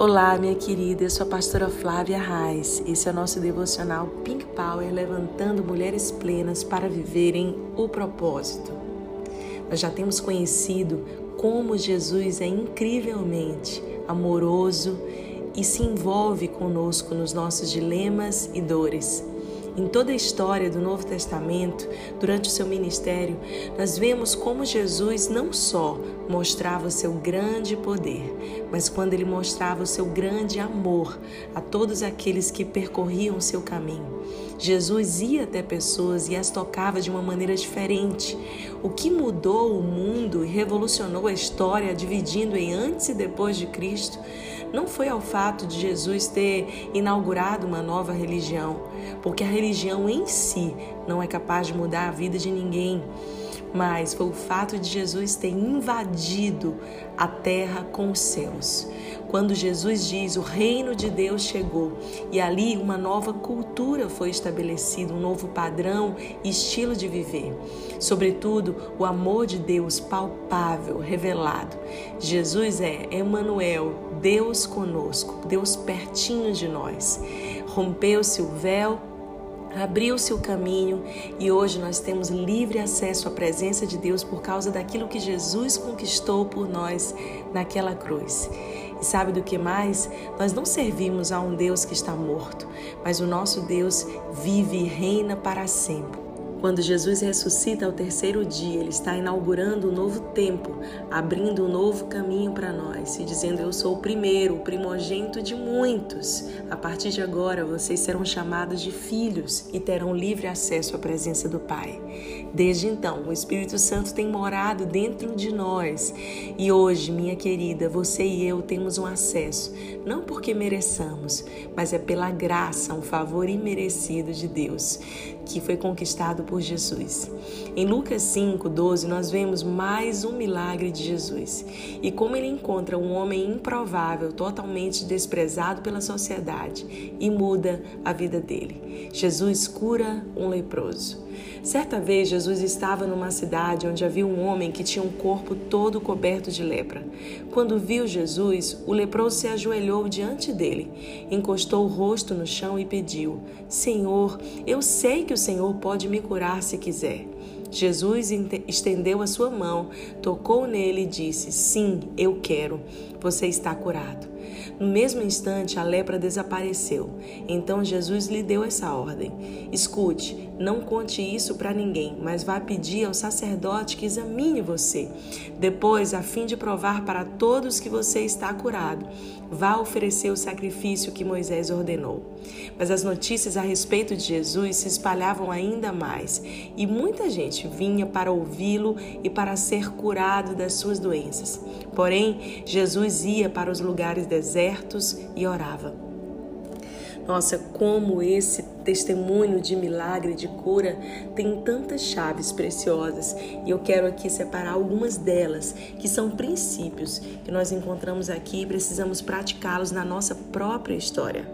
Olá, minha querida, eu sou a pastora Flávia Reis. Esse é o nosso devocional Pink Power Levantando Mulheres Plenas para Viverem o Propósito. Nós já temos conhecido como Jesus é incrivelmente amoroso e se envolve conosco nos nossos dilemas e dores. Em toda a história do Novo Testamento, durante o seu ministério, nós vemos como Jesus não só mostrava o seu grande poder, mas quando ele mostrava o seu grande amor a todos aqueles que percorriam o seu caminho. Jesus ia até pessoas e as tocava de uma maneira diferente. O que mudou o mundo e revolucionou a história, dividindo em antes e depois de Cristo, não foi ao fato de Jesus ter inaugurado uma nova religião, porque a religião em si não é capaz de mudar a vida de ninguém, mas foi o fato de Jesus ter invadido a terra com os céus. Quando Jesus diz, o reino de Deus chegou, e ali uma nova cultura foi estabelecida, um novo padrão e estilo de viver. Sobretudo, o amor de Deus palpável, revelado. Jesus é Emanuel, Deus conosco, Deus pertinho de nós. Rompeu-se o véu, abriu-se o caminho e hoje nós temos livre acesso à presença de Deus por causa daquilo que Jesus conquistou por nós naquela cruz. E sabe do que mais? Nós não servimos a um Deus que está morto, mas o nosso Deus vive e reina para sempre. Quando Jesus ressuscita ao terceiro dia, Ele está inaugurando um novo tempo, abrindo um novo caminho para nós e dizendo, eu sou o primeiro, o primogênito de muitos. A partir de agora, vocês serão chamados de filhos e terão livre acesso à presença do Pai. Desde então, o Espírito Santo tem morado dentro de nós e hoje, minha querida, você e eu temos um acesso, não porque mereçamos, mas é pela graça, um favor imerecido de Deus, que foi conquistado por Jesus. Em Lucas 5, 12, nós vemos mais um milagre de Jesus e como ele encontra um homem improvável, totalmente desprezado pela sociedade e muda a vida dele. Jesus cura um leproso. Certa vez, Jesus estava numa cidade onde havia um homem que tinha um corpo todo coberto de lepra. Quando viu Jesus, o leproso se ajoelhou diante dele, encostou o rosto no chão e pediu, Senhor, eu sei que o Senhor pode me curar se quiser. Jesus estendeu a sua mão, tocou nele e disse, sim, eu quero, você está curado. No mesmo instante, a lepra desapareceu. Então Jesus lhe deu essa ordem, escute, não conte isso para ninguém, mas vá pedir ao sacerdote que examine você. Depois, a fim de provar para todos que você está curado, vá oferecer o sacrifício que Moisés ordenou. Mas as notícias a respeito de Jesus se espalhavam ainda mais, e muita gente vinha para ouvi-lo e para ser curado das suas doenças. Porém, Jesus ia para os lugares desertos e orava. Nossa, como esse testemunho de milagre, de cura, tem tantas chaves preciosas. E eu quero aqui separar algumas delas, que são princípios que nós encontramos aqui e precisamos praticá-los na nossa própria história.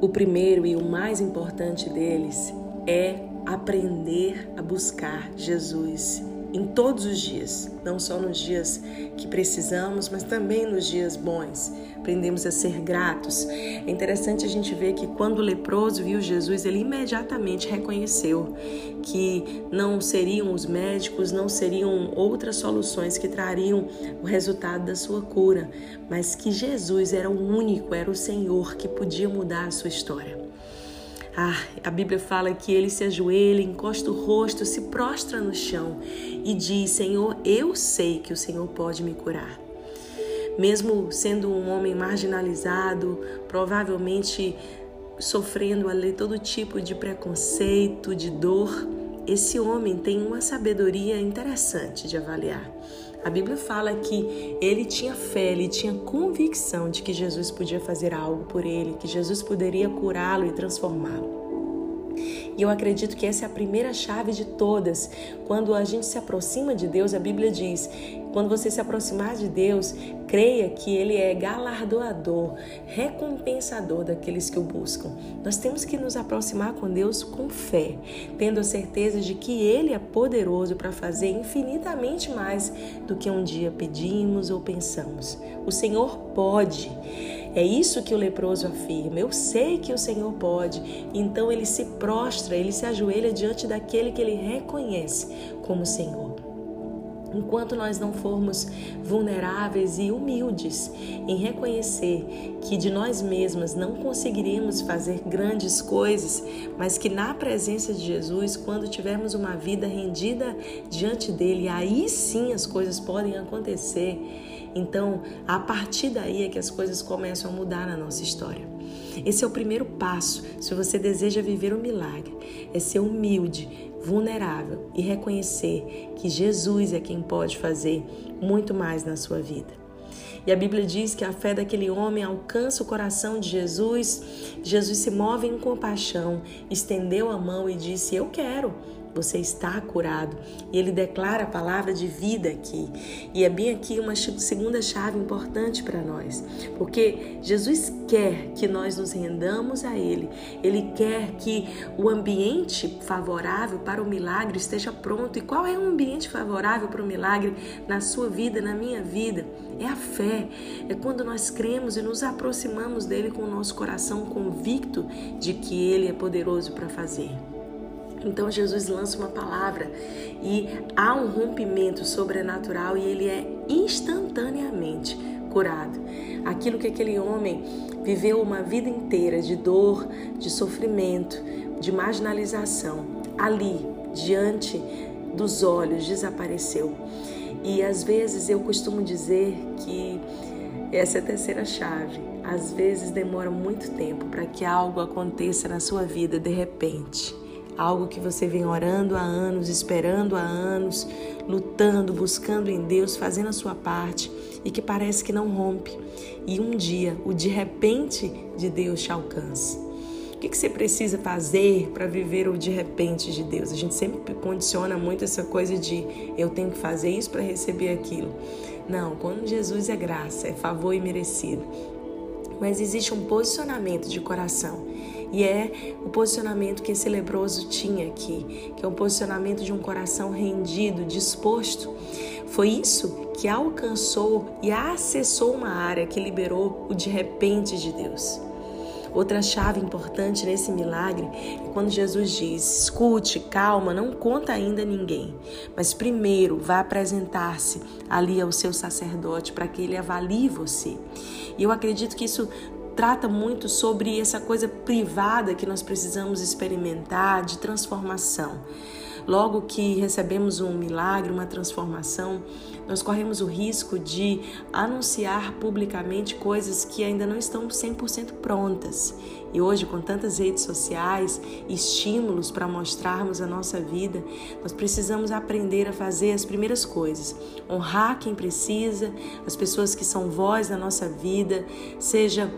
O primeiro e o mais importante deles é aprender a buscar Jesus em todos os dias, não só nos dias que precisamos, mas também nos dias bons. Aprendemos a ser gratos. É interessante a gente ver que quando o leproso viu Jesus, ele imediatamente reconheceu que não seriam os médicos, não seriam outras soluções que trariam o resultado da sua cura, mas que Jesus era o único, era o Senhor que podia mudar a sua história. A Bíblia fala que ele se ajoelha, encosta o rosto, se prostra no chão e diz, Senhor, eu sei que o Senhor pode me curar. Mesmo sendo um homem marginalizado, provavelmente sofrendo ali todo tipo de preconceito, de dor, esse homem tem uma sabedoria interessante de avaliar. A Bíblia fala que ele tinha fé, ele tinha convicção de que Jesus podia fazer algo por ele, que Jesus poderia curá-lo e transformá-lo. E eu acredito que essa é a primeira chave de todas. Quando a gente se aproxima de Deus, a Bíblia diz, quando você se aproximar de Deus, creia que Ele é galardoador, recompensador daqueles que o buscam. Nós temos que nos aproximar com Deus com fé, tendo a certeza de que Ele é poderoso para fazer infinitamente mais do que um dia pedimos ou pensamos. O Senhor pode. É isso que o leproso afirma, eu sei que o Senhor pode. Então ele se prostra, ele se ajoelha diante daquele que ele reconhece como Senhor. Enquanto nós não formos vulneráveis e humildes em reconhecer que de nós mesmas não conseguiremos fazer grandes coisas, mas que na presença de Jesus, quando tivermos uma vida rendida diante dele, aí sim as coisas podem acontecer. Então, a partir daí é que as coisas começam a mudar na nossa história. Esse é o primeiro passo, se você deseja viver um milagre, é ser humilde, vulnerável e reconhecer que Jesus é quem pode fazer muito mais na sua vida. E a Bíblia diz que a fé daquele homem alcança o coração de Jesus. Jesus se move em compaixão, estendeu a mão e disse: eu quero. Você está curado. E ele declara a palavra de vida aqui. E é bem aqui uma segunda chave importante para nós. Porque Jesus quer que nós nos rendamos a ele. Ele quer que o ambiente favorável para o milagre esteja pronto. E qual é o ambiente favorável para o milagre na sua vida, na minha vida? É a fé. É quando nós cremos e nos aproximamos dele com o nosso coração convicto de que ele é poderoso para fazer. Então Jesus lança uma palavra e há um rompimento sobrenatural e ele é instantaneamente curado. Aquilo que aquele homem viveu uma vida inteira de dor, de sofrimento, de marginalização, ali, diante dos olhos, desapareceu. E às vezes eu costumo dizer que essa é a terceira chave. Às vezes demora muito tempo para que algo aconteça na sua vida de repente. Algo que você vem orando há anos, esperando há anos, lutando, buscando em Deus, fazendo a sua parte e que parece que não rompe. E um dia, o de repente de Deus te alcança. O que você precisa fazer para viver o de repente de Deus? A gente sempre condiciona muito essa coisa de eu tenho que fazer isso para receber aquilo. Não, quando Jesus é graça, é favor imerecido. Mas existe um posicionamento de coração. E é o posicionamento que esse leproso tinha aqui, que é o posicionamento de um coração rendido, disposto. Foi isso que alcançou e acessou uma área que liberou o de repente de Deus. Outra chave importante nesse milagre é quando Jesus diz: escute, calma, não conta ainda a ninguém, mas primeiro vá apresentar-se ali ao seu sacerdote para que ele avalie você. E eu acredito que isso trata muito sobre essa coisa privada que nós precisamos experimentar de transformação. Logo que recebemos um milagre, uma transformação, nós corremos o risco de anunciar publicamente coisas que ainda não estão 100% prontas. E hoje, com tantas redes sociais, estímulos para mostrarmos a nossa vida, nós precisamos aprender a fazer as primeiras coisas. Honrar quem precisa, as pessoas que são voz da nossa vida, seja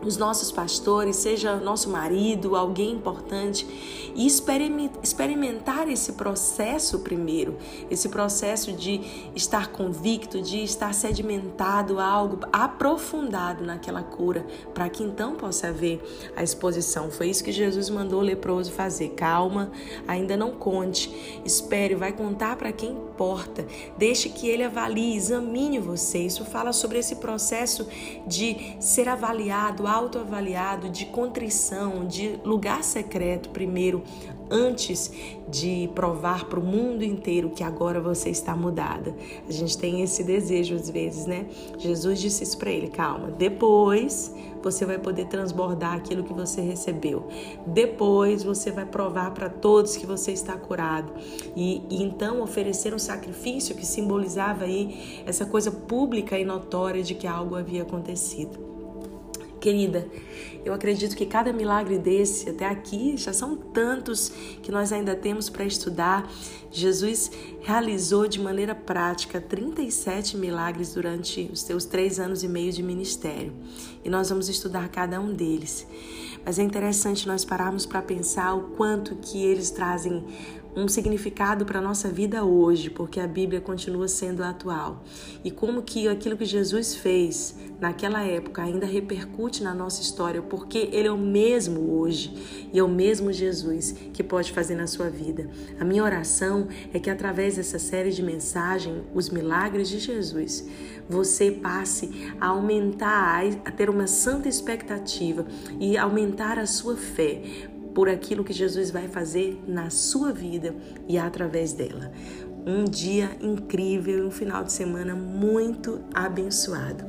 os nossos pastores, seja nosso marido, alguém importante, e experimentar esse processo primeiro, esse processo de estar convicto, de estar sedimentado a algo, aprofundado naquela cura, para que então possa haver a exposição. Foi isso que Jesus mandou o leproso fazer. Calma, ainda não conte, espere, vai contar para quem importa, deixe que ele avalie, examine você. Isso fala sobre esse processo de ser avaliado, autoavaliado, de contrição, de lugar secreto primeiro, antes de provar para o mundo inteiro que agora você está mudada. A gente tem esse desejo às vezes, né? Jesus disse isso para ele: calma, depois você vai poder transbordar aquilo que você recebeu. Depois você vai provar para todos que você está curado. E então oferecer um sacrifício que simbolizava aí essa coisa pública e notória de que algo havia acontecido. Querida, eu acredito que cada milagre desse, até aqui, já são tantos que nós ainda temos para estudar. Jesus realizou de maneira prática 37 milagres durante os seus 3 anos e meio de ministério. E nós vamos estudar cada um deles. Mas é interessante nós pararmos para pensar o quanto que eles trazem um significado para a nossa vida hoje, porque a Bíblia continua sendo atual. E como que aquilo que Jesus fez naquela época ainda repercute na nossa história, porque Ele é o mesmo hoje e é o mesmo Jesus que pode fazer na sua vida. A minha oração é que através dessa série de mensagens, os milagres de Jesus, você passe a aumentar, a ter uma santa expectativa e aumentar a sua fé por aquilo que Jesus vai fazer na sua vida e através dela. Um dia incrível e um final de semana muito abençoado.